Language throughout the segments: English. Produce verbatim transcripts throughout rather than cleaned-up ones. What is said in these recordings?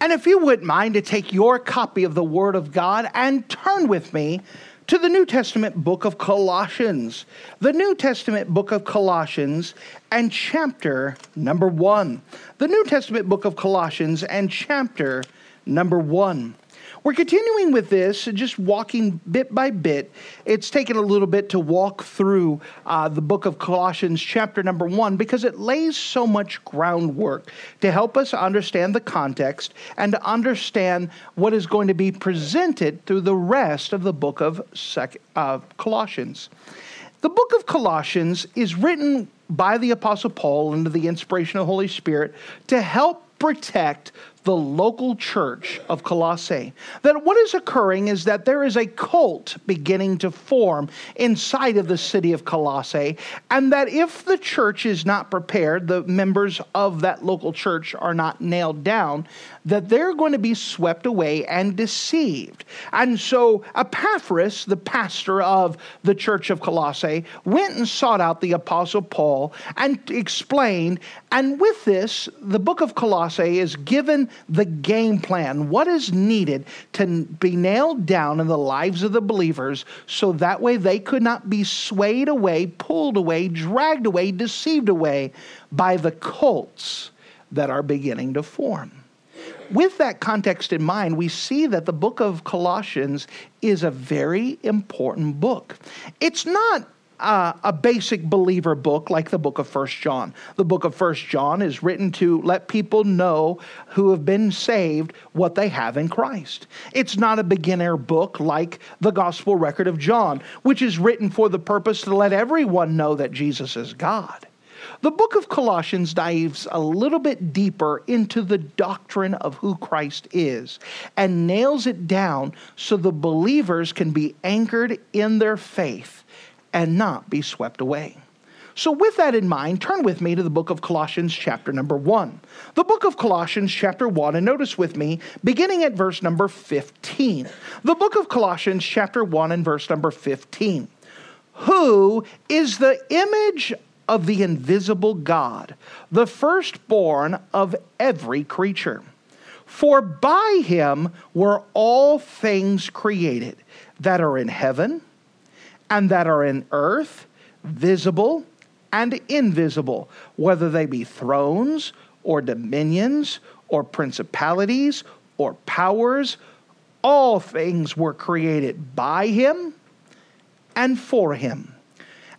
And if you wouldn't mind to take your copy of the Word of God and turn with me to the New Testament book of Colossians. The New Testament book of Colossians and chapter number one. The New Testament book of Colossians and chapter number one. We're continuing with this, just walking bit by bit. It's taken a little bit to walk through uh, the book of Colossians chapter number one because it lays so much groundwork to help us understand the context and to understand what is going to be presented through the rest of the book of sec- uh, Colossians. The book of Colossians is written by the Apostle Paul under the inspiration of the Holy Spirit to help protect the local church of Colossae. That what is occurring is that there is a cult beginning to form inside of the city of Colossae, and that if the church is not prepared, the members of that local church are not nailed down, that they're going to be swept away and deceived. And so Epaphras, the pastor of the church of Colossae, went and sought out the Apostle Paul and explained, and with this, the book of Colossae is given the game plan, what is needed to be nailed down in the lives of the believers, so that way they could not be swayed away, pulled away, dragged away, deceived away by the cults that are beginning to form. With that context in mind, we see that the book of Colossians is a very important book. It's not Uh, a basic believer book like the book of First John. The book of First John is written to let people know who have been saved what they have in Christ. It's not a beginner book like the gospel record of John, which is written for the purpose to let everyone know that Jesus is God. The book of Colossians dives a little bit deeper into the doctrine of who Christ is and nails it down so the believers can be anchored in their faith and not be swept away. So with that in mind, turn with me to the book of Colossians chapter number one. The book of Colossians chapter one, and notice with me, beginning at verse number fifteen. The book of Colossians chapter one and verse number fifteen. Who is the image of the invisible God, the firstborn of every creature? For by him were all things created that are in heaven and that are in earth, visible and invisible, whether they be thrones or dominions or principalities or powers, all things were created by him and for him.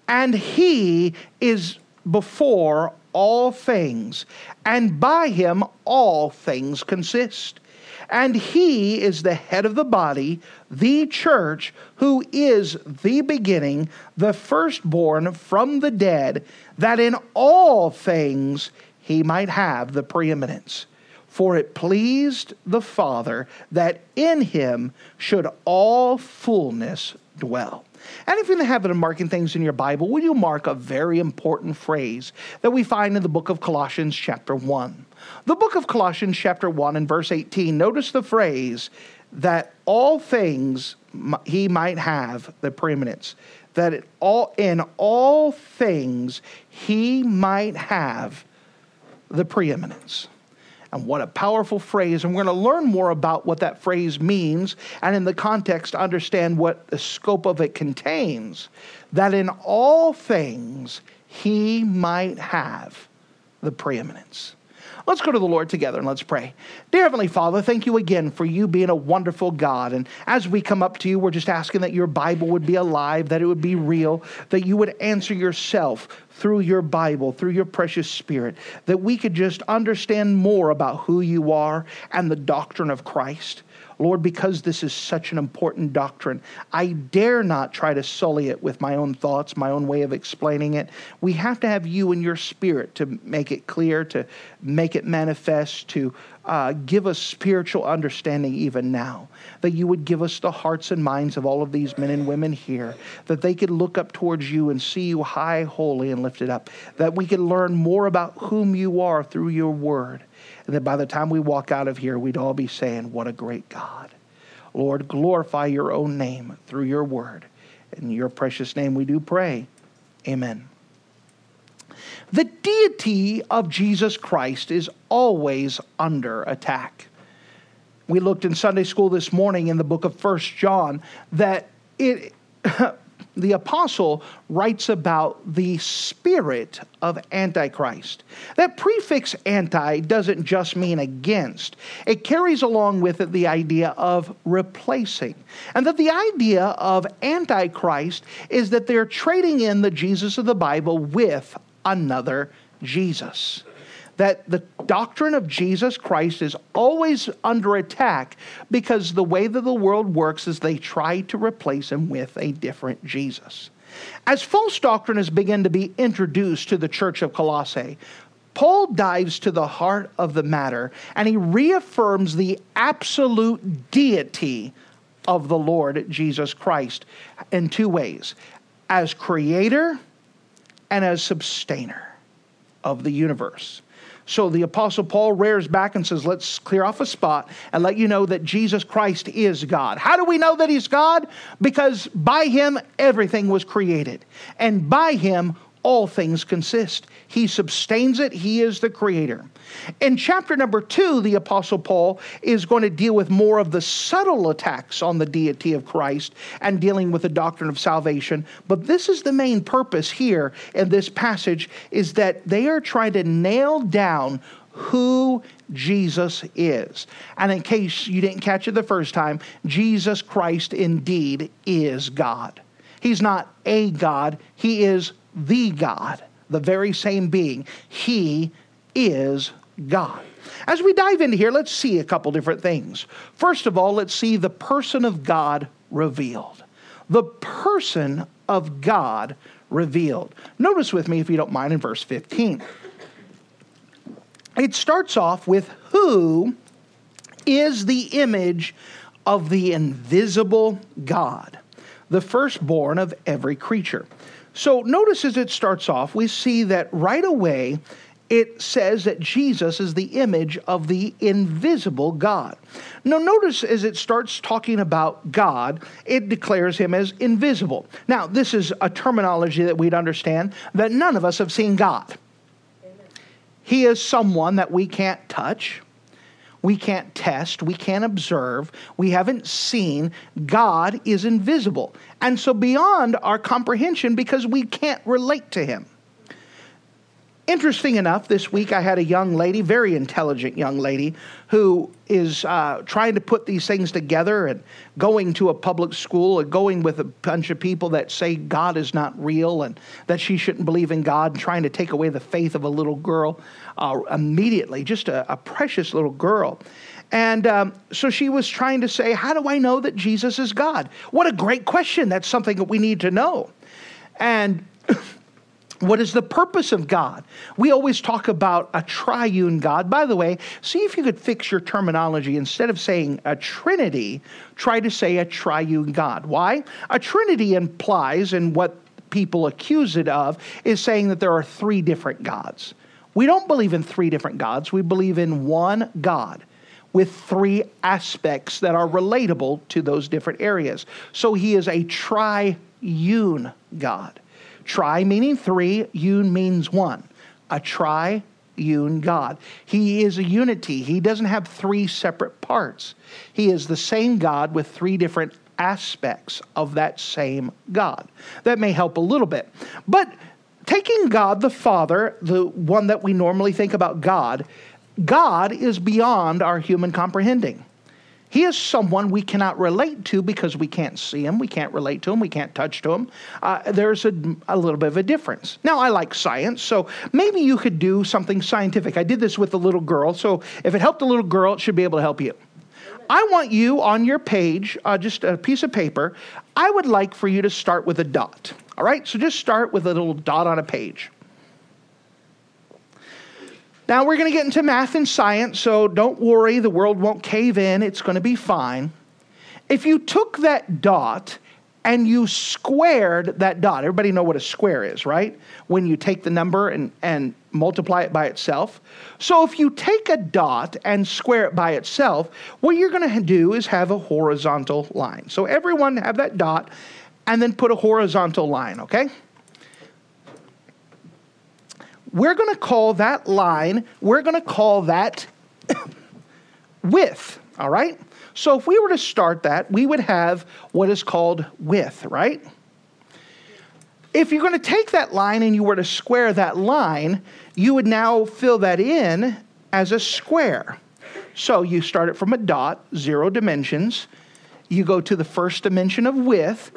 And he is before all things, and by him all things consist. And he is the head of the body, the church, who is the beginning, the firstborn from the dead, that in all things he might have the preeminence. For it pleased the Father that in him should all fullness dwell. And if you're in the habit of marking things in your Bible, will you mark a very important phrase that we find in the book of Colossians chapter one? The book of Colossians chapter one and verse eighteen, notice the phrase, that all things he might have the preeminence. That it all, in all things he might have the preeminence. And what a powerful phrase. And we're going to learn more about what that phrase means and in the context understand what the scope of it contains. That in all things he might have the preeminence. Let's go to the Lord together and let's pray. Dear Heavenly Father, thank you again for you being a wonderful God. And as we come up to you, we're just asking that your Bible would be alive, that it would be real, that you would answer yourself through your Bible, through your precious Spirit, that we could just understand more about who you are and the doctrine of Christ. Lord, because this is such an important doctrine, I dare not try to sully it with my own thoughts, my own way of explaining it. We have to have you and your Spirit to make it clear, to make it manifest, to uh, give us spiritual understanding even now, that you would give us the hearts and minds of all of these men and women here, that they could look up towards you and see you high, holy, and lifted up, that we could learn more about whom you are through your word, and that by the time we walk out of here, we'd all be saying, what a great God. Lord, glorify your own name through your word. In your precious name we do pray. Amen. The deity of Jesus Christ is always under attack. We looked in Sunday school this morning in the book of First John that it, the apostle writes about the spirit of Antichrist. That prefix anti doesn't just mean against. It carries along with it the idea of replacing. And that the idea of Antichrist is that they're trading in the Jesus of the Bible with another Jesus. That the doctrine of Jesus Christ is always under attack because the way that the world works is they try to replace him with a different Jesus. As false doctrine has begun to be introduced to the church of Colossae, Paul dives to the heart of the matter and he reaffirms the absolute deity of the Lord Jesus Christ in two ways: as creator and as sustainer of the universe. So the Apostle Paul rears back and says, let's clear off a spot and let you know that Jesus Christ is God. How do we know that he's God? Because by him, everything was created. And by him, all things consist. He sustains it. He is the creator. In chapter number two, the Apostle Paul is going to deal with more of the subtle attacks on the deity of Christ and dealing with the doctrine of salvation. But this is the main purpose here in this passage, is that they are trying to nail down who Jesus is. And in case you didn't catch it the first time, Jesus Christ indeed is God. He's not a God. He is the God, the very same being. He is God. As we dive into here, let's see a couple different things. First of all, let's see the person of God revealed. The person of God revealed. Notice with me, if you don't mind, in verse fifteen. It starts off with, who is the image of the invisible God, the firstborn of every creature. So notice as it starts off, we see that right away it says that Jesus is the image of the invisible God. Now notice as it starts talking about God, it declares him as invisible. Now this is a terminology that we'd understand, that none of us have seen God. Amen. He is someone that we can't touch, we can't test, we can't observe, we haven't seen. God is invisible. And so beyond our comprehension because we can't relate to him. Interesting enough, this week I had a young lady, very intelligent young lady, who is uh, trying to put these things together and going to a public school and going with a bunch of people that say God is not real and that she shouldn't believe in God, and trying to take away the faith of a little girl uh, immediately, just a, a precious little girl. And um, so she was trying to say, how do I know that Jesus is God? What a great question. That's something that we need to know. And what is the purpose of God? We always talk about a triune God. By the way, see if you could fix your terminology. Instead of saying a trinity, try to say a triune God. Why? A trinity implies, and what people accuse it of, is saying that there are three different gods. We don't believe in three different gods. We believe in one God with three aspects that are relatable to those different areas. So he is a triune God. Tri meaning three, un means one. A triune God. He is a unity. He doesn't have three separate parts. He is the same God with three different aspects of that same God. That may help a little bit. But taking God the Father, the one that we normally think about God, God is beyond our human comprehending. He is someone we cannot relate to because we can't see him, we can't relate to him, we can't touch to him. Uh, there's a, a little bit of a difference. Now, I like science, so maybe you could do something scientific. I did this with the little girl, so if it helped the little girl, it should be able to help you. I want you on your page, uh, just a piece of paper, I would like for you to start with a dot. All right, so just start with a little dot on a page. Now we're going to get into math and science, so don't worry, the world won't cave in. It's going to be fine. If you took that dot and you squared that dot, everybody know what a square is, right? When you take the number and, and multiply it by itself. So if you take a dot and square it by itself, what you're going to do is have a horizontal line. So everyone have that dot and then put a horizontal line, okay? We're going to call that line, we're going to call that width, all right? So if we were to start that, we would have what is called width, right? If you're going to take that line and you were to square that line, you would now fill that in as a square. So you start it from a dot, zero dimensions. You go to the first dimension of width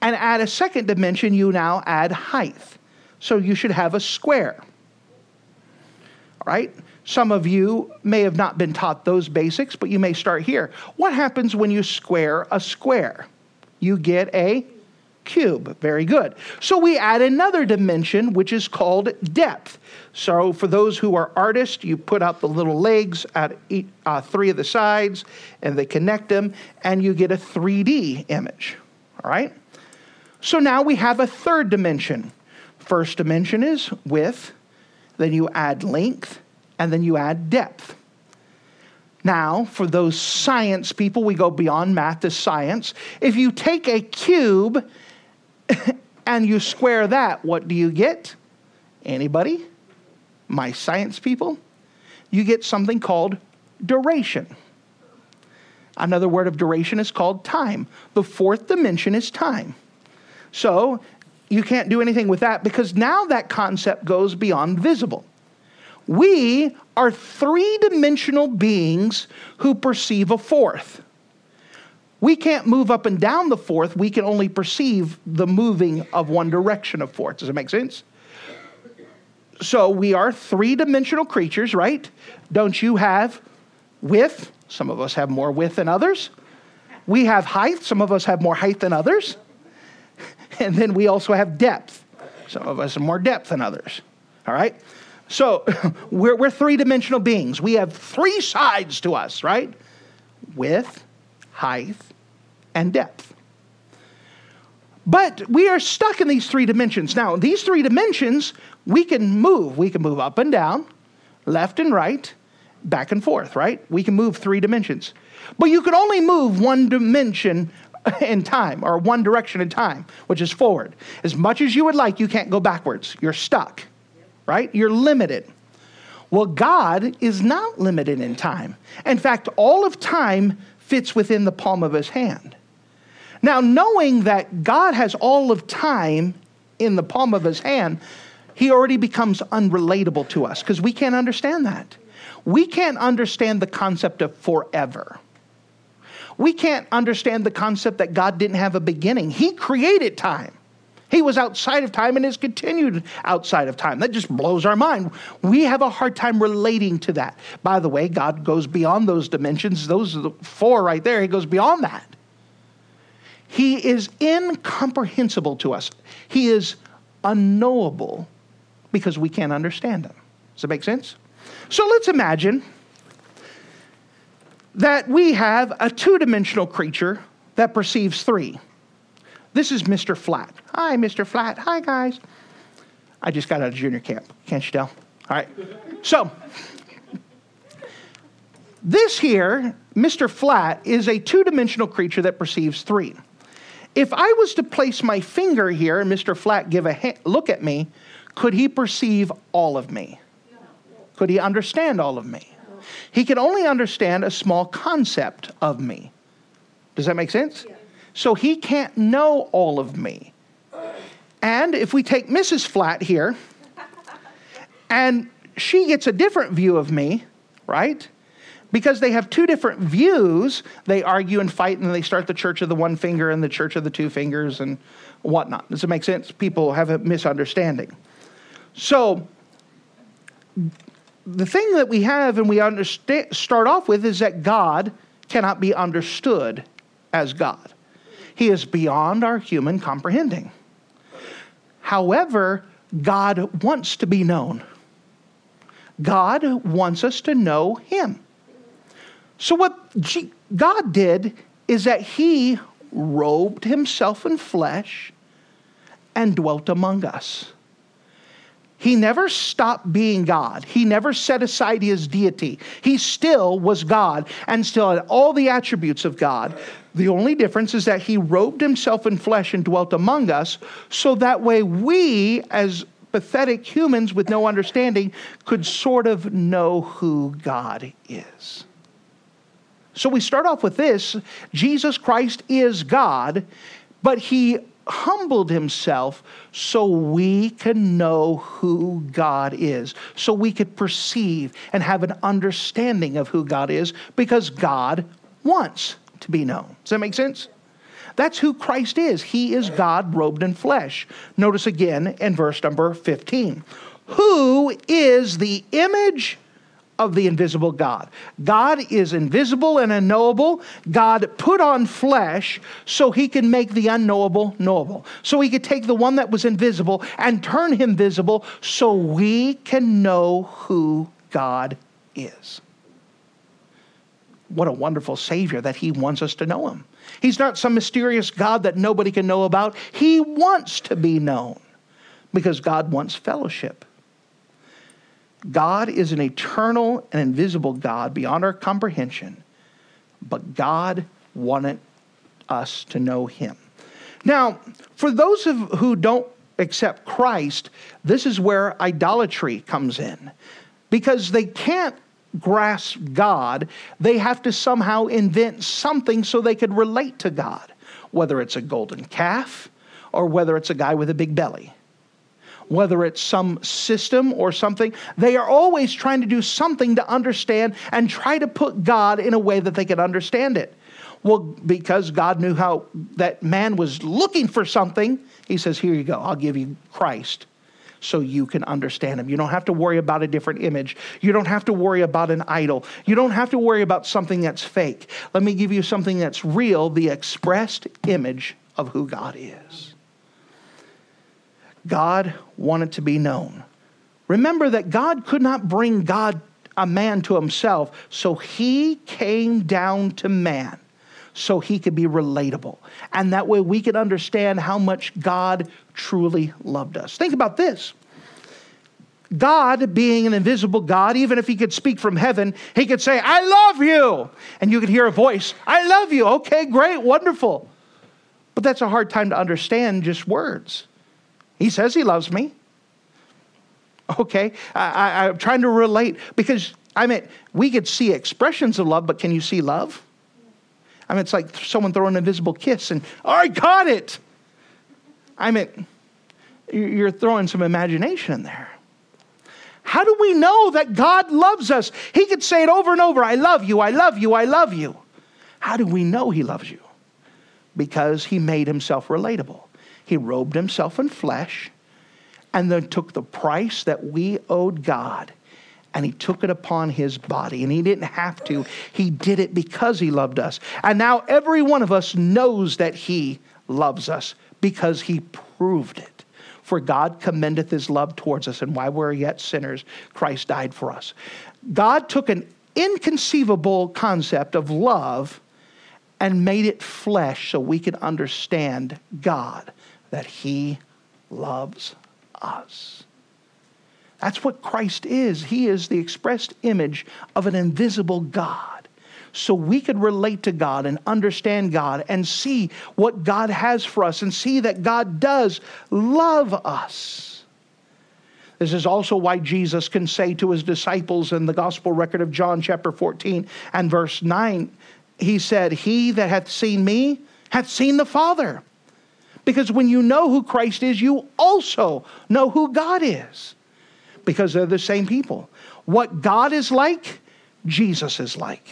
and add a second dimension, you now add height. So you should have a square. All right? Some of you may have not been taught those basics, but you may start here. What happens when you square a square? You get a cube. Very good. So we add another dimension, which is called depth. So for those who are artists, you put out the little legs at each, uh, three of the sides, and they connect them, and you get a three D image. All right? So now we have a third dimension. First dimension is width, then you add length, and then you add depth. Now, for those science people, we go beyond math to science. If you take a cube and you square that, what do you get? Anybody? My science people? You get something called duration. Another word of duration is called time. The fourth dimension is time. So you can't do anything with that because now that concept goes beyond visible. We are three-dimensional beings who perceive a fourth. We can't move up and down the fourth. We can only perceive the moving of one direction of fourth. Does it make sense? So we are three-dimensional creatures, right? Don't you have width? Some of us have more width than others. We have height. Some of us have more height than others. And then we also have depth. Some of us have more depth than others. All right? So we're, we're three-dimensional beings. We have three sides to us, right? Width, height, and depth. But we are stuck in these three dimensions. Now, these three dimensions, we can move. We can move up and down, left and right, back and forth, right? We can move three dimensions. But you can only move one dimension in time, or one direction in time, which is forward. As much as you would like, you can't go backwards. You're stuck, right? You're limited. Well, God is not limited in time. In fact, all of time fits within the palm of his hand. Now, knowing that God has all of time in the palm of his hand, he already becomes unrelatable to us because we can't understand that. We can't understand the concept of forever. We can't understand the concept that God didn't have a beginning. He created time. He was outside of time and is continued outside of time. That just blows our mind. We have a hard time relating to that. By the way, God goes beyond those dimensions. Those are the four right there. He goes beyond that. He is incomprehensible to us. He is unknowable because we can't understand him. Does that make sense? So let's imagine that we have a two-dimensional creature that perceives three. This is Mister Flat. Hi, Mister Flat. Hi, guys. I just got out of junior camp. Can't you tell? All right. So this here, Mister Flat, is a two-dimensional creature that perceives three. If I was to place my finger here and Mister Flat give a ha- look at me, could he perceive all of me? Could he understand all of me? He can only understand a small concept of me. Does that make sense? Yeah. So he can't know all of me. And if we take Missus Flat here, and she gets a different view of me, right? Because they have two different views, they argue and fight, and they start the church of the one finger and the church of the two fingers and whatnot. Does it make sense? People have a misunderstanding. So the thing that we have and we understand, start off with is that God cannot be understood as God. He is beyond our human comprehending. However, God wants to be known. God wants us to know him. So what G- God did is that he robed himself in flesh and dwelt among us. He never stopped being God. He never set aside his deity. He still was God and still had all the attributes of God. The only difference is that he robed himself in flesh and dwelt among us, so that way we, as pathetic humans with no understanding, could sort of know who God is. So we start off with this: Jesus Christ is God, but he humbled himself so we can know who God is, so we could perceive and have an understanding of who God is, because God wants to be known. Does that make sense? That's who Christ is. He is God robed in flesh. Notice again in verse number fifteen. Who is the image of the invisible God? God is invisible and unknowable. God put on flesh so he can make the unknowable knowable. So he could take the one that was invisible and turn him visible so we can know who God is. What a wonderful Savior that he wants us to know him. He's not some mysterious God that nobody can know about. He wants to be known because God wants fellowship. God is an eternal and invisible God beyond our comprehension, but God wanted us to know him. Now, for those of who don't accept Christ, this is where idolatry comes in, because they can't grasp God. They have to somehow invent something so they could relate to God, whether it's a golden calf or whether it's a guy with a big belly. Whether it's some system or something, they are always trying to do something to understand and try to put God in a way that they can understand it. Well, because God knew how that man was looking for something, he says, here you go, I'll give you Christ so you can understand him. You don't have to worry about a different image. You don't have to worry about an idol. You don't have to worry about something that's fake. Let me give you something that's real, the expressed image of who God is. God wanted to be known. Remember that God could not bring God, a man, to himself, so he came down to man so he could be relatable. And that way we could understand how much God truly loved us. Think about this. God, being an invisible God, even if he could speak from heaven, he could say, I love you. And you could hear a voice, I love you. Okay, great, wonderful. But that's a hard time to understand, just words. He says he loves me. Okay, I, I, I'm trying to relate, because, I mean, we could see expressions of love, but can you see love? I mean, it's like someone throwing an invisible kiss and, oh, I got it. I mean, you're throwing some imagination in there. How do we know that God loves us? He could say it over and over, I love you, I love you, I love you. How do we know he loves you? Because he made himself relatable. He robed himself in flesh and then took the price that we owed God, and he took it upon his body, and he didn't have to. He did it because he loved us. And now every one of us knows that he loves us because he proved it. For God commendeth his love towards us, and while we're yet sinners, Christ died for us. God took an inconceivable concept of love and made it flesh so we could understand God, that he loves us. That's what Christ is. He is the expressed image of an invisible God. So we could relate to God and understand God and see what God has for us and see that God does love us. This is also why Jesus can say to his disciples in the gospel record of John chapter fourteen and verse nine, he said, he that hath seen me hath seen the Father. Because when you know who Christ is, you also know who God is, because they're the same people. What God is like, Jesus is like.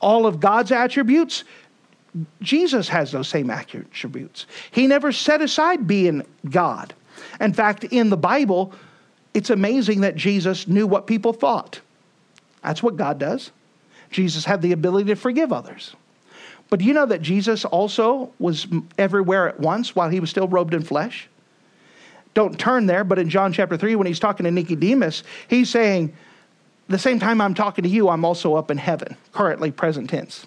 All of God's attributes, Jesus has those same attributes. He never set aside being God. In fact, in the Bible, it's amazing that Jesus knew what people thought. That's what God does. Jesus had the ability to forgive others. But do you know that Jesus also was everywhere at once while he was still robed in flesh? don't turn there, but in John chapter three, when he's talking to Nicodemus, he's saying, the same time I'm talking to you, I'm also up in heaven, currently present tense.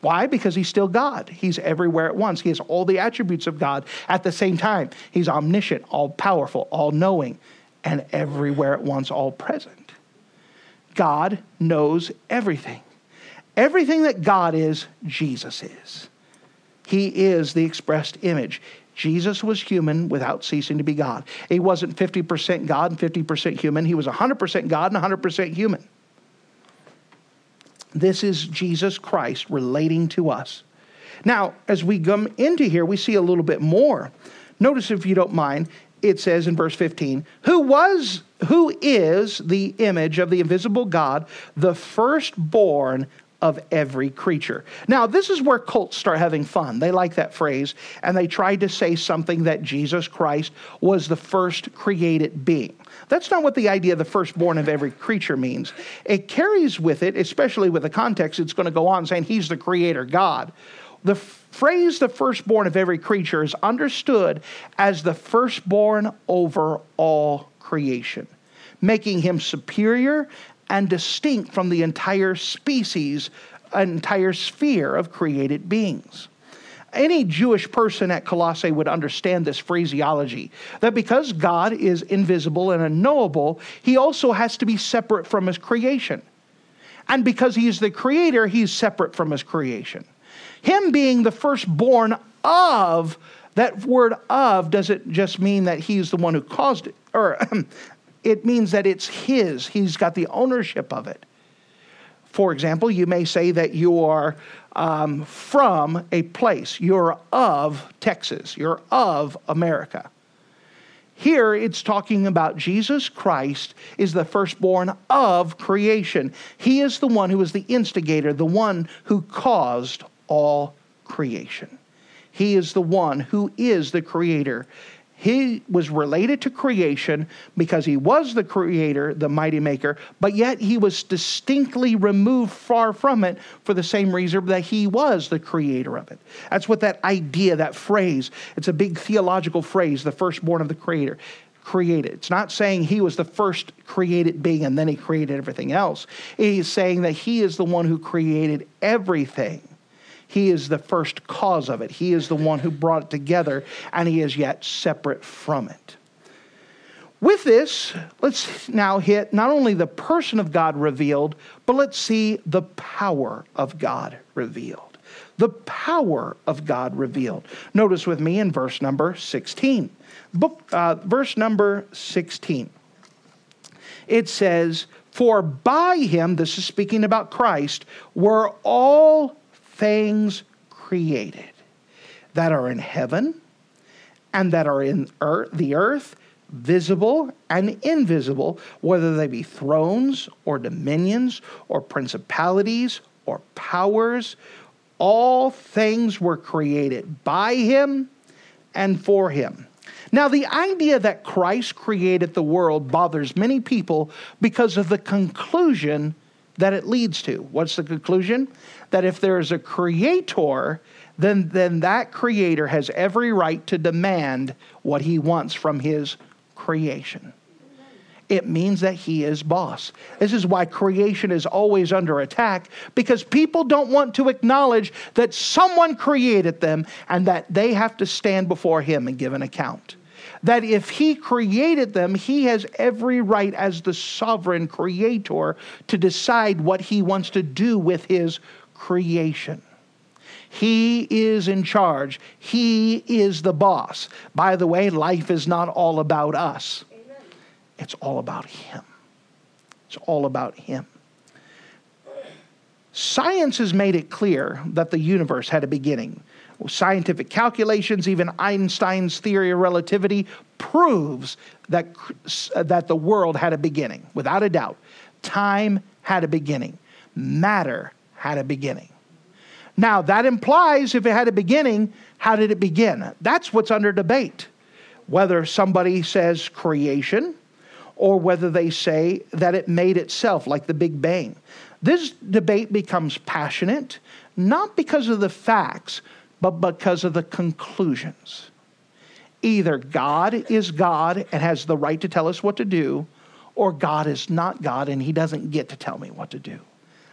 Why? Because he's still God. He's everywhere at once. He has all the attributes of God at the same time. He's omniscient, all-powerful, all-knowing, and everywhere at once, all-present. God knows everything. Everything that God is, Jesus is. He is the expressed image. Jesus was human without ceasing to be God. He wasn't fifty percent God and fifty percent human. He was one hundred percent God and one hundred percent human. This is Jesus Christ relating to us. Now, as we come into here, we see a little bit more. Notice, if you don't mind, it says in verse fifteen, who was, who is the image of the invisible God, the firstborn of every creature. Now, this is where cults start having fun. They like that phrase, and they tried to say something that Jesus Christ was the first created being. That's not what the idea of the firstborn of every creature means. It carries with it, especially with the context it's going to go on saying he's the creator God. The phrase the firstborn of every creature is understood as the firstborn over all creation, making him superior and distinct from the entire species, entire sphere of created beings. Any Jewish person at Colossae would understand this phraseology, that because God is invisible and unknowable, he also has to be separate from his creation. And because he is the creator, he's separate from his creation. Him being the firstborn of, that word of doesn't just mean that he's the one who caused it, or it means that it's his. He's got the ownership of it. For example, you may say that you are um, from a place. You're of Texas. You're of America. Here it's talking about Jesus Christ is the firstborn of creation. He is the one who is the instigator, the one who caused all creation. He is the one who is the creator. He was related to creation because he was the creator, the mighty maker, but yet he was distinctly removed far from it for the same reason that he was the creator of it. That's what that idea, that phrase, it's a big theological phrase, the firstborn of the creator, created. It's not saying he was the first created being and then he created everything else. It is saying that he is the one who created everything. He is the first cause of it. He is the one who brought it together, and he is yet separate from it. With this, let's now hit not only the person of God revealed, but let's see the power of God revealed. The power of God revealed. Notice with me in verse number sixteen. Book, uh, verse number sixteen. It says, for by him, this is speaking about Christ, were all things created that are in heaven and that are in earth, the earth, visible and invisible, whether they be thrones or dominions or principalities or powers. All things were created by him and for him. Now, the idea that Christ created the world bothers many people because of the conclusion that it leads to. What's the conclusion? That if there is a creator, then, then that creator has every right to demand what he wants from his creation. It means that he is boss. This is why creation is always under attack, because people don't want to acknowledge that someone created them and that they have to stand before him and give an account. That if he created them, he has every right as the sovereign creator to decide what he wants to do with his creation. He is in charge. He is the boss. By the way, life is not all about us. Amen. It's all about him. It's all about him. Science has made it clear that the universe had a beginning. Scientific calculations, even Einstein's theory of relativity, proves that, that the world had a beginning, without a doubt. Time had a beginning. Matter had a beginning. Now, that implies if it had a beginning, how did it begin? That's what's under debate. Whether somebody says creation, or whether they say that it made itself, like the Big Bang. This debate becomes passionate, not because of the facts, but because of the conclusions. Either God is God and has the right to tell us what to do, or God is not God and he doesn't get to tell me what to do.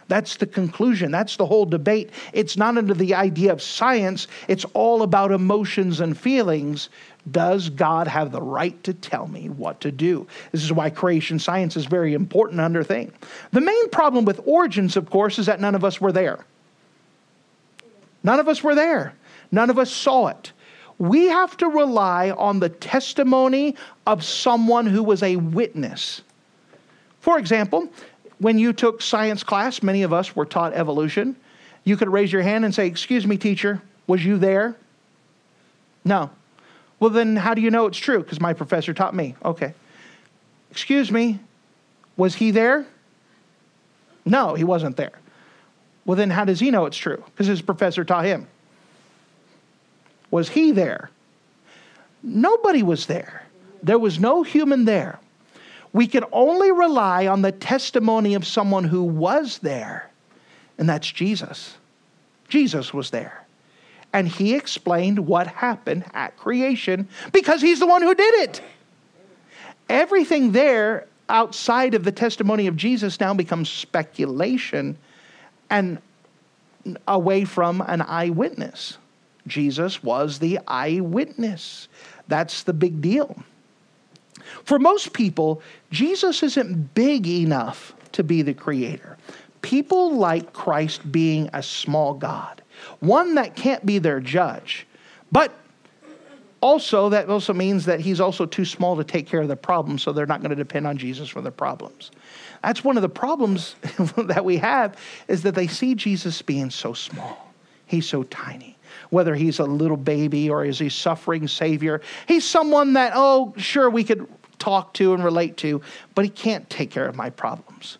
That's the conclusion. That's the whole debate. It's not under the idea of science. It's all about emotions and feelings. Does God have the right to tell me what to do? This is why creation science is very important under thing. The main problem with origins, of course, is that none of us were there. None of us were there. None of us saw it. We have to rely on the testimony of someone who was a witness. For example, when you took science class, many of us were taught evolution. You could raise your hand and say, "Excuse me, teacher, was you there?" No. Well, then how do you know it's true? Because my professor taught me. Okay. Excuse me, was he there? No, he wasn't there. Well, then how does he know it's true? Because his professor taught him. Was he there? Nobody was there. There was no human there. We can only rely on the testimony of someone who was there, and that's Jesus. Jesus was there. And he explained what happened at creation because he's the one who did it. Everything there outside of the testimony of Jesus now becomes speculation and away from an eyewitness. Jesus was the eyewitness. That's the big deal. For most people, Jesus isn't big enough to be the creator. People like Christ being a small God, one that can't be their judge. But also, that also means that he's also too small to take care of the problem, so they're not going to depend on Jesus for their problems. That's one of the problems that we have, is that they see Jesus being so small. He's so tiny. Whether he's a little baby or is he suffering Savior, he's someone that, oh, sure, we could talk to and relate to, but he can't take care of my problems.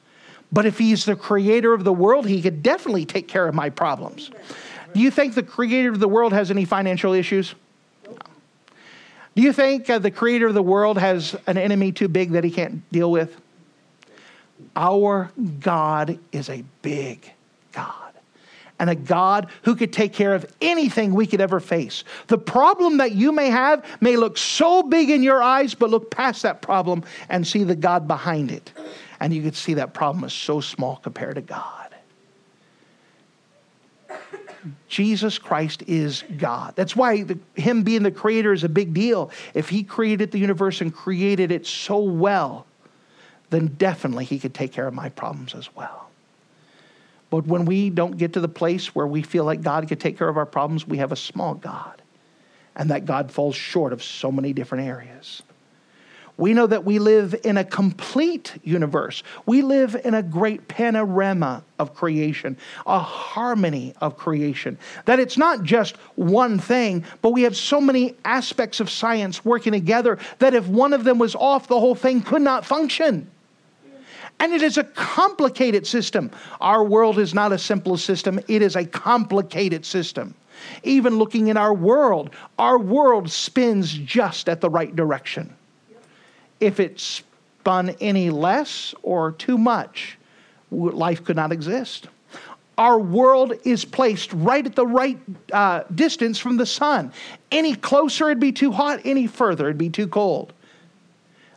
But if he's the creator of the world, he could definitely take care of my problems. Do you think the creator of the world has any financial issues? No. Do you think uh, the creator of the world has an enemy too big that he can't deal with? Our God is a big God. And a God who could take care of anything we could ever face. The problem that you may have may look so big in your eyes, but look past that problem and see the God behind it. And you could see that problem is so small compared to God. Jesus Christ is God. That's why the, him being the creator is a big deal. If he created the universe and created it so well, then definitely he could take care of my problems as well. But when we don't get to the place where we feel like God could take care of our problems, we have a small God. And that God falls short of so many different areas. We know that we live in a complete universe. We live in a great panorama of creation, a harmony of creation. That it's not just one thing, but we have so many aspects of science working together that if one of them was off, the whole thing could not function. And it is a complicated system. Our world is not a simple system. It is a complicated system. Even looking at our world, our world spins just at the right direction. If it spun any less or too much, life could not exist. Our world is placed right at the right uh, distance from the sun. Any closer, it'd be too hot. Any further, it'd be too cold.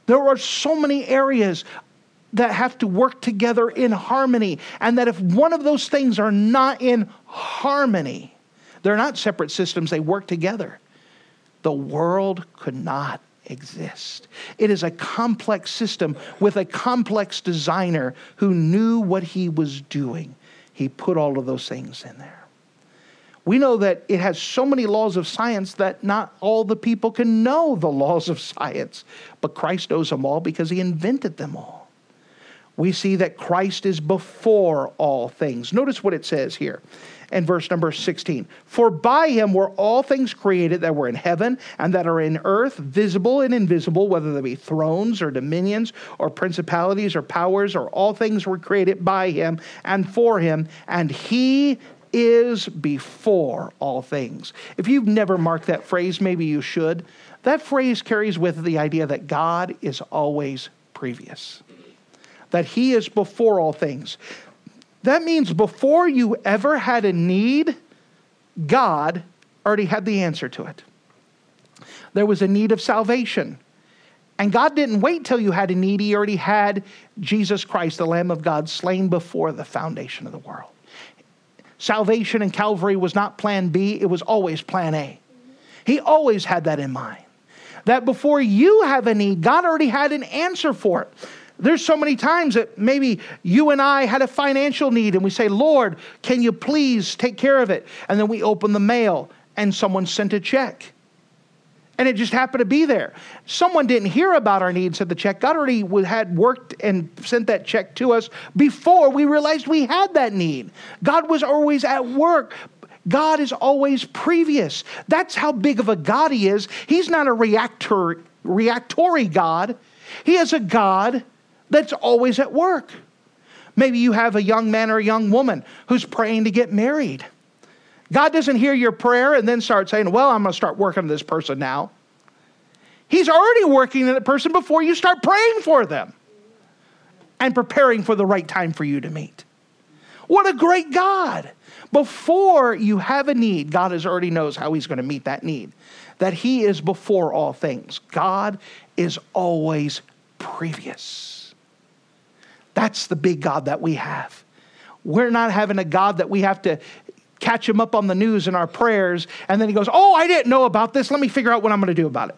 There are so many areas that have to work together in harmony. And that if one of those things are not in harmony, they're not separate systems, they work together, the world could not exist. It is a complex system with a complex designer who knew what he was doing. He put all of those things in there. We know that it has so many laws of science that not all the people can know the laws of science, but Christ knows them all because he invented them all. We see that Christ is before all things. Notice what it says here in verse number sixteen. For by him were all things created that were in heaven and that are in earth, visible and invisible, whether they be thrones or dominions or principalities or powers, or all things were created by him and for him, and he is before all things. If you've never marked that phrase, maybe you should. That phrase carries with the idea that God is always previous. That he is before all things. That means before you ever had a need, God already had the answer to it. there was a need of salvation. And God didn't wait till you had a need. He already had Jesus Christ, the Lamb of God, slain before the foundation of the world. Salvation in Calvary was not plan B. It was always plan A. He always had that in mind. That before you have a need, God already had an answer for it. There's so many times that maybe you and I had a financial need and we say, Lord, can you please take care of it? And then we open the mail and someone sent a check. And it just happened to be there. Someone didn't hear about our need, said the check. God already had worked and sent that check to us before we realized we had that need. God was always at work. God is always previous. That's how big of a God He is. He's not a reactor, reactory God. He is a God that's always at work. Maybe you have a young man or a young woman who's praying to get married. God doesn't hear your prayer and then start saying, well, I'm going to start working on this person now. He's already working on the person before you start praying for them and preparing for the right time for you to meet. What a great God. Before you have a need, God has already knows how He's going to meet that need. That He is before all things. God is always previous. That's the big God that we have. We're not having a God that we have to catch Him up on the news in our prayers, and then He goes, oh, I didn't know about this. Let me figure out what I'm going to do about it.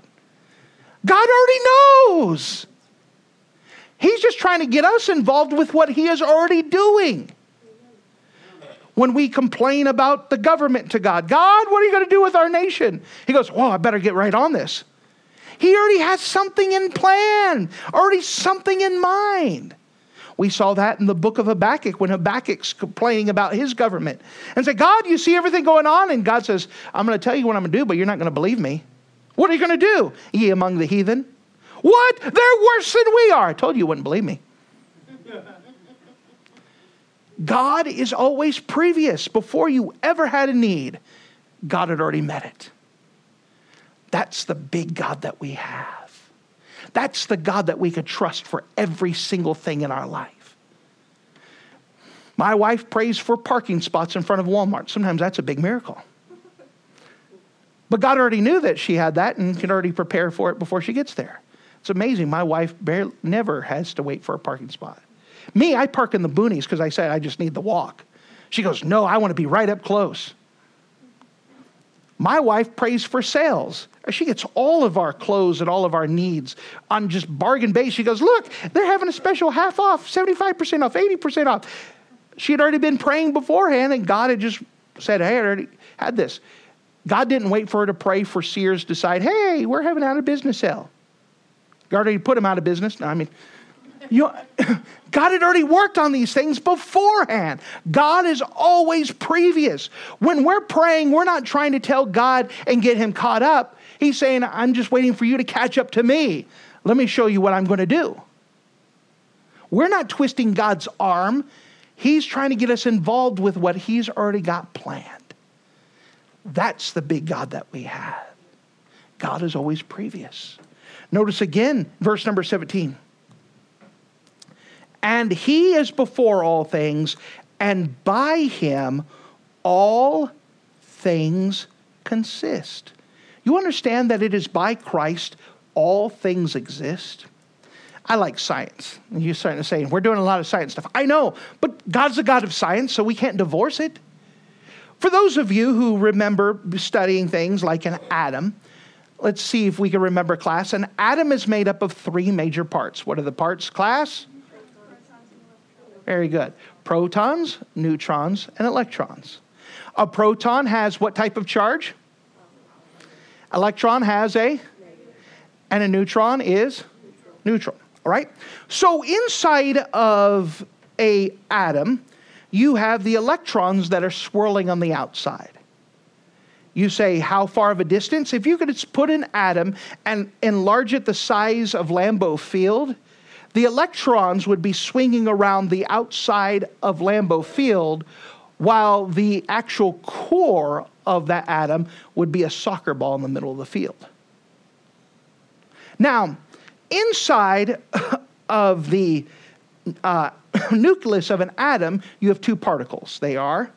God already knows. He's just trying to get us involved with what He is already doing. When we complain about the government to God, God, what are you going to do with our nation? He goes, well, I better get right on this. He already has something in plan, already something in mind. We saw that in the book of Habakkuk when Habakkuk's complaining about his government and said, God, you see everything going on. And God says, I'm going to tell you what I'm going to do, but you're not going to believe me. What are you going to do, ye among the heathen? What? They're worse than we are. I told you you wouldn't believe me. God is always previous. Before you ever had a need, God had already met it. That's the big God that we have. That's the God that we could trust for every single thing in our life. My wife prays for parking spots in front of Walmart. Sometimes that's a big miracle. But God already knew that she had that and can already prepare for it before she gets there. It's amazing. My wife barely, never has to wait for a parking spot. Me, I park in the boonies because I said I just need the walk. She goes, no, I want to be right up close. My wife prays for sales. She gets all of our clothes and all of our needs on just bargain base. She goes, look, they're having a special half off, seventy-five percent off, eighty percent off. She had already been praying beforehand and God had just said, hey, I already had this. God didn't wait for her to pray for Sears to decide, hey, we're having out of business sale. God already put him out of business. No, I mean, you know, God had already worked on these things beforehand. God is always previous. When we're praying, we're not trying to tell God and get him caught up. He's saying, I'm just waiting for you to catch up to me. Let me show you what I'm going to do. We're not twisting God's arm. He's trying to get us involved with what he's already got planned. That's the big God that we have. God is always previous. Notice again, verse number seventeen. And he is before all things, and by him all things consist. You understand that it is by Christ all things exist? I like science. You're starting to say, we're doing a lot of science stuff. I know, but God's the God of science, so we can't divorce it. For those of you who remember studying things like an atom, let's see if we can remember class. An atom is made up of three major parts. What are the parts, class? Very good. Protons, neutrons, and electrons. A proton has what type of charge? Electron has a? And a neutron is? Neutral. All right? So inside of a atom, you have the electrons that are swirling on the outside. You say, how far of a distance? If you could put an atom and enlarge it the size of Lambeau Field, the electrons would be swinging around the outside of Lambeau Field while the actual core of that atom would be a soccer ball in the middle of the field. Now, inside of the uh, nucleus of an atom, you have two particles. They are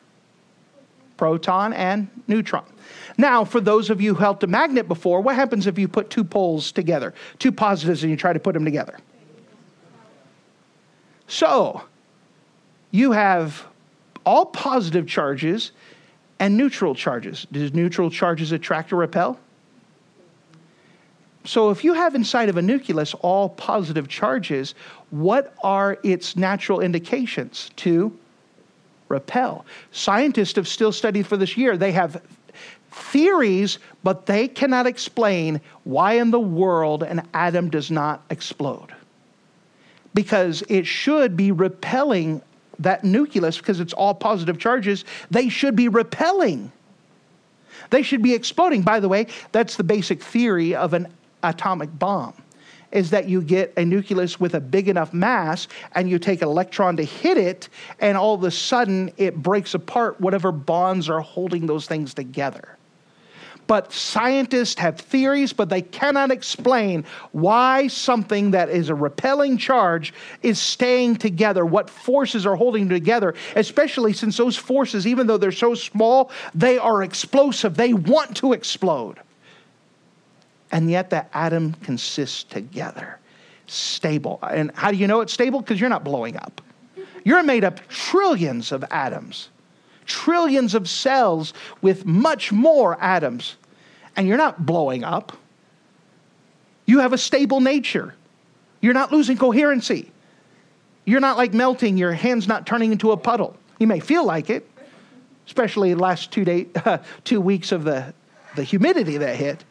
proton and neutron. Now, for those of you who held a magnet before, what happens if you put two poles together, two positives, and you try to put them together? So, you have all positive charges and neutral charges. Does neutral charges attract or repel? So if you have inside of a nucleus all positive charges, what are its natural indications? To repel. Scientists have still studied for this year. They have theories, but they cannot explain why in the world an atom does not explode. Because it should be repelling that nucleus, because it's all positive charges. They should be repelling. They should be exploding. By the way, that's the basic theory of an atomic bomb, is that you get a nucleus with a big enough mass and you take an electron to hit it, and all of a sudden it breaks apart whatever bonds are holding those things together. But scientists have theories, but they cannot explain why something that is a repelling charge is staying together, what forces are holding together, especially since those forces, even though they're so small, they are explosive. They want to explode. And yet the atom can sit together, stable. And how do you know it's stable? Because you're not blowing up. You're made up trillions of atoms, trillions of cells with much more atoms, and you're not blowing up. You have a stable nature. You're not losing coherency. You're not like melting. Your hand's not turning into a puddle. You may feel like it, especially the last two day, uh, two weeks of the, the humidity that hit.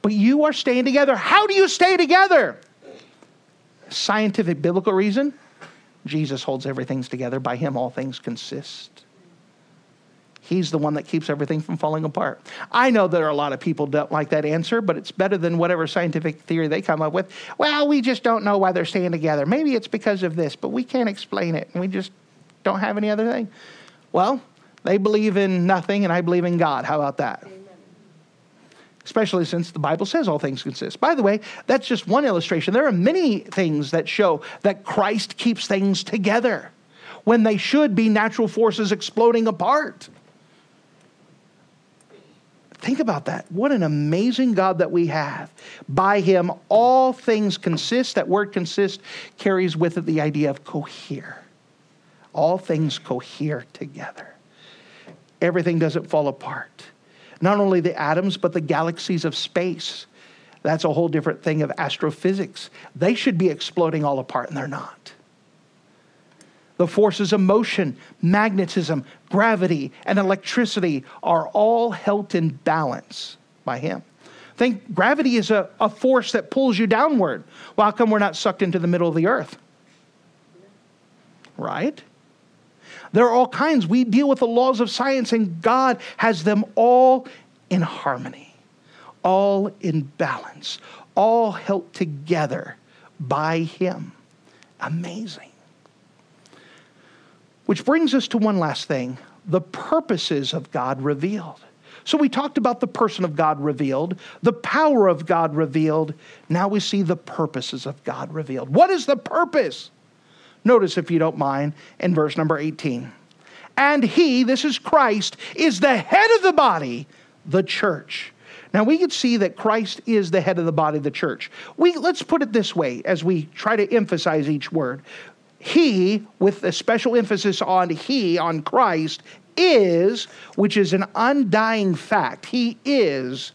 But you are staying together. How do you stay together? Scientific, biblical reason? Jesus holds everything together. By him, all things consist. He's the one that keeps everything from falling apart. I know there are a lot of people don't like that answer, but it's better than whatever scientific theory they come up with. Well, we just don't know why they're staying together. Maybe it's because of this, but we can't explain it, and we just don't have any other thing. Well, they believe in nothing, and I believe in God. How about that? Especially since the Bible says all things consist. By the way, that's just one illustration. There are many things that show that Christ keeps things together when they should be natural forces exploding apart. Think about that. What an amazing God that we have. By him, all things consist. That word consist carries with it the idea of cohere. All things cohere together. Everything doesn't fall apart. Not only the atoms, but the galaxies of space. That's a whole different thing of astrophysics. They should be exploding all apart, and they're not. The forces of motion, magnetism, gravity, and electricity are all held in balance by him. Think gravity is a, a force that pulls you downward. Well, how come we're not sucked into the middle of the earth? Right? There are all kinds. We deal with the laws of science, and God has them all in harmony, all in balance, all held together by him. Amazing. Which brings us to one last thing, the purposes of God revealed. So we talked about the person of God revealed, the power of God revealed. Now we see the purposes of God revealed. What is the purpose? Notice, if you don't mind, in verse number eighteen. And he, this is Christ, is the head of the body, the church. Now we can see that Christ is the head of the body, the church. We, let's put it this way as we try to emphasize each word. He, with a special emphasis on he, on Christ, is, which is an undying fact. He is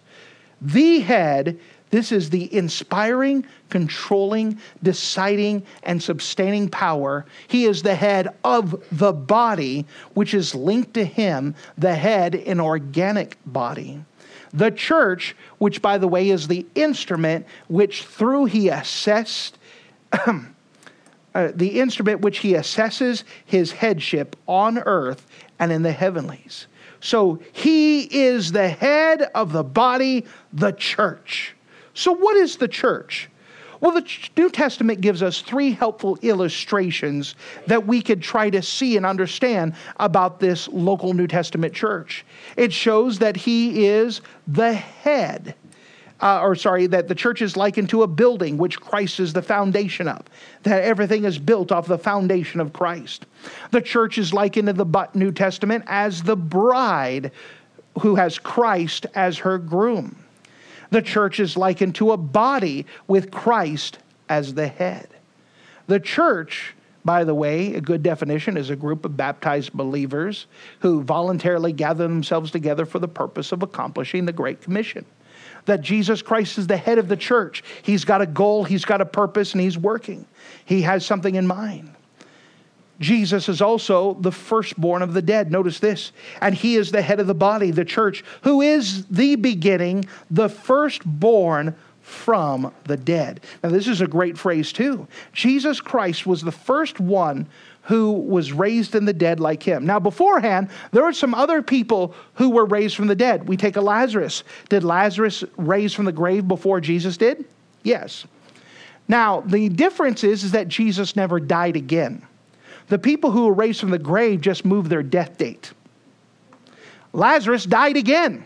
the head. This is the inspiring, controlling, deciding, and sustaining power. He is the head of the body, which is linked to him, the head, an organic body. The church, which, by the way, is the instrument which through he assessed, uh, the instrument which he assesses his headship on earth and in the heavenlies. So he is the head of the body, the church. So what is the church? Well, the New Testament gives us three helpful illustrations that we could try to see and understand about this local New Testament church. It shows that he is the head. uh, or sorry, that the church is likened to a building which Christ is the foundation of, that everything is built off the foundation of Christ. The church is likened in the New Testament as the bride who has Christ as her groom. The church is likened to a body with Christ as the head. The church, by the way, a good definition is a group of baptized believers who voluntarily gather themselves together for the purpose of accomplishing the Great Commission. That Jesus Christ is the head of the church. He's got a goal, he's got a purpose, and he's working. He has something in mind. Jesus is also the firstborn of the dead. Notice this. And he is the head of the body, the church, who is the beginning, the firstborn from the dead. Now, this is a great phrase too. Jesus Christ was the first one who was raised in the dead like him. Now, beforehand, there were some other people who were raised from the dead. We take a Lazarus. Did Lazarus raise from the grave before Jesus did? Yes. Now, the difference is, is that Jesus never died again. The people who were raised from the grave just moved their death date. Lazarus died again.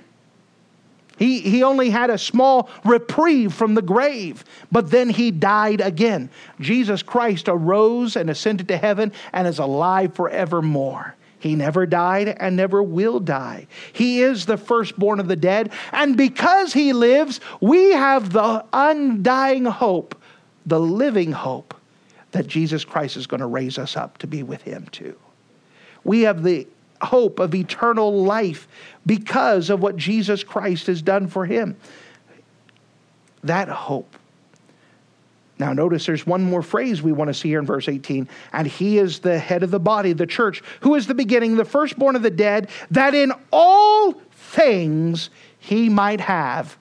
He, he only had a small reprieve from the grave, but then he died again. Jesus Christ arose and ascended to heaven and is alive forevermore. He never died and never will die. He is the firstborn of the dead, and because he lives, we have the undying hope, the living hope, that Jesus Christ is going to raise us up to be with him too. We have the hope of eternal life because of what Jesus Christ has done for him. That hope. Now notice there's one more phrase we want to see here in verse eighteen. And he is the head of the body, the church, who is the beginning, the firstborn of the dead, that in all things he might have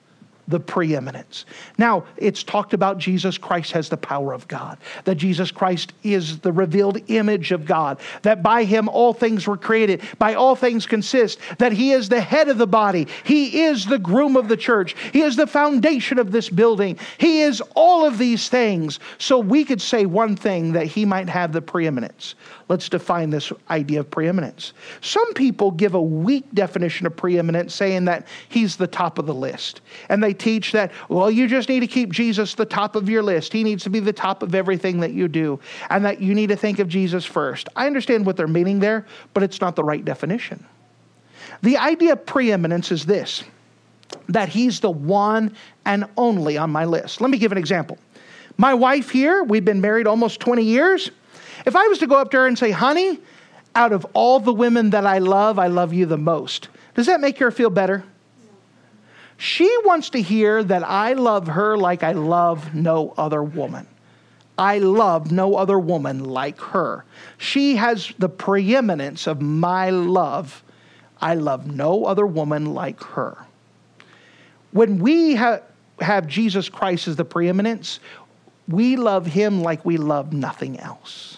the preeminence. Now, it's talked about Jesus Christ has the power of God, that Jesus Christ is the revealed image of God, that by him all things were created, by all things consist, that he is the head of the body, he is the groom of the church, he is the foundation of this building, he is all of these things. So we could say one thing, that he might have the preeminence. Let's define this idea of preeminence. Some people give a weak definition of preeminence, saying that he's the top of the list. And they teach that, well, you just need to keep Jesus the top of your list. He needs to be the top of everything that you do, and that you need to think of Jesus first. I understand what they're meaning there, but it's not the right definition. The idea of preeminence is this, that he's the one and only on my list. Let me give an example. My wife here, we've been married almost twenty years. If I was to go up to her and say, honey, out of all the women that I love, I love you the most. Does that make her feel better? She wants to hear that I love her like I love no other woman. I love no other woman like her. She has the preeminence of my love. I love no other woman like her. When we ha- have Jesus Christ as the preeminence, we love him like we love nothing else.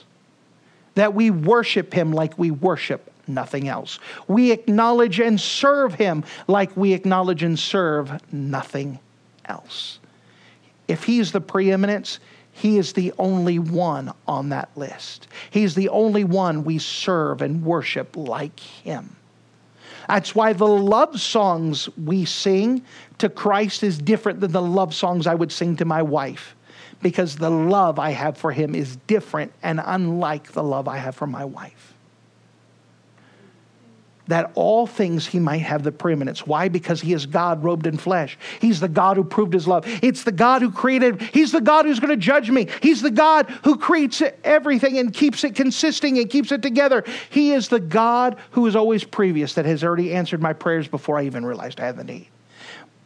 That we worship him like we worship nothing else. We acknowledge and serve him like we acknowledge and serve nothing else. If he's the preeminence, he is the only one on that list. He's the only one we serve and worship like him. That's why the love songs we sing to Christ is different than the love songs I would sing to my wife, because the love I have for him is different and unlike the love I have for my wife. That all things he might have the preeminence. Why? Because he is God robed in flesh. He's the God who proved his love. It's the God who created. He's the God who's going to judge me. He's the God who creates everything and keeps it consisting and keeps it together. He is the God who is always previous, that has already answered my prayers before I even realized I had the need.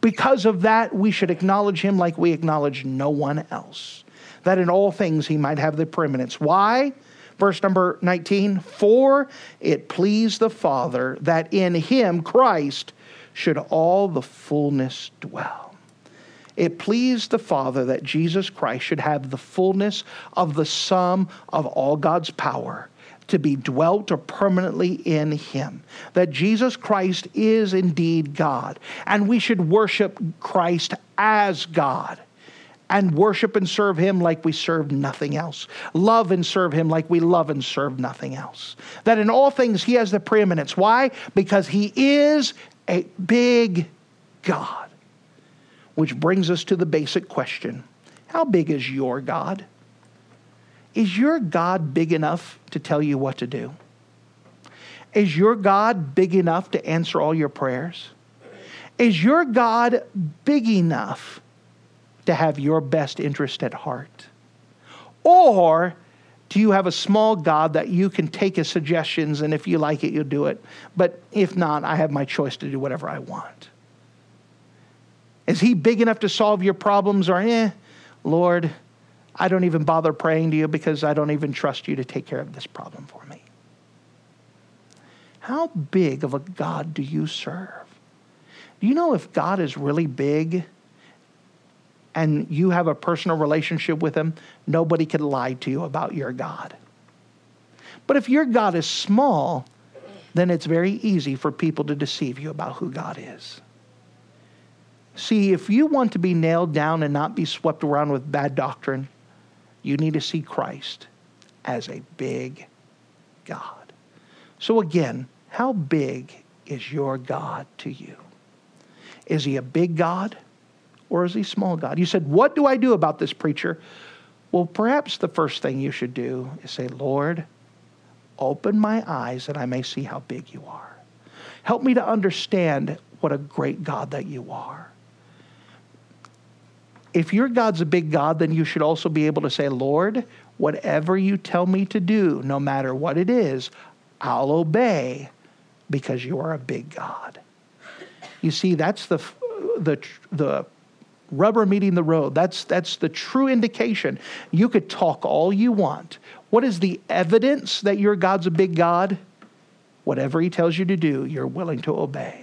Because of that, we should acknowledge him like we acknowledge no one else. That in all things he might have the preeminence. Why? Verse number nineteen, for it pleased the Father that in him, Christ, should all the fullness dwell. It pleased the Father that Jesus Christ should have the fullness of the sum of all God's power to be dwelt or permanently in him. That Jesus Christ is indeed God, and we should worship Christ as God, and worship and serve him like we serve nothing else. Love and serve him like we love and serve nothing else. That in all things he has the preeminence. Why? Because he is a big God. Which brings us to the basic question. How big is your God? Is your God big enough to tell you what to do? Is your God big enough to answer all your prayers? Is your God big enough to have your best interest at heart? Or do you have a small God that you can take his suggestions, and if you like it, you'll do it. But if not, I have my choice to do whatever I want. Is he big enough to solve your problems? Or, eh, Lord, I don't even bother praying to you because I don't even trust you to take care of this problem for me. How big of a God do you serve? Do you know if God is really big and you have a personal relationship with him, nobody can lie to you about your God. But if your God is small, then it's very easy for people to deceive you about who God is. See, if you want to be nailed down and not be swept around with bad doctrine, you need to see Christ as a big God. So again, how big is your God to you? Is he a big God or is he a small God? You said, what do I do about this, preacher? Well, perhaps the first thing you should do is say, Lord, open my eyes that I may see how big you are. Help me to understand what a great God that you are. If your God's a big God, then you should also be able to say, Lord, whatever you tell me to do, no matter what it is, I'll obey because you are a big God. You see, that's the the the rubber meeting the road. That's, that's the true indication. You could talk all you want. What is the evidence that your God's a big God? Whatever he tells you to do, you're willing to obey.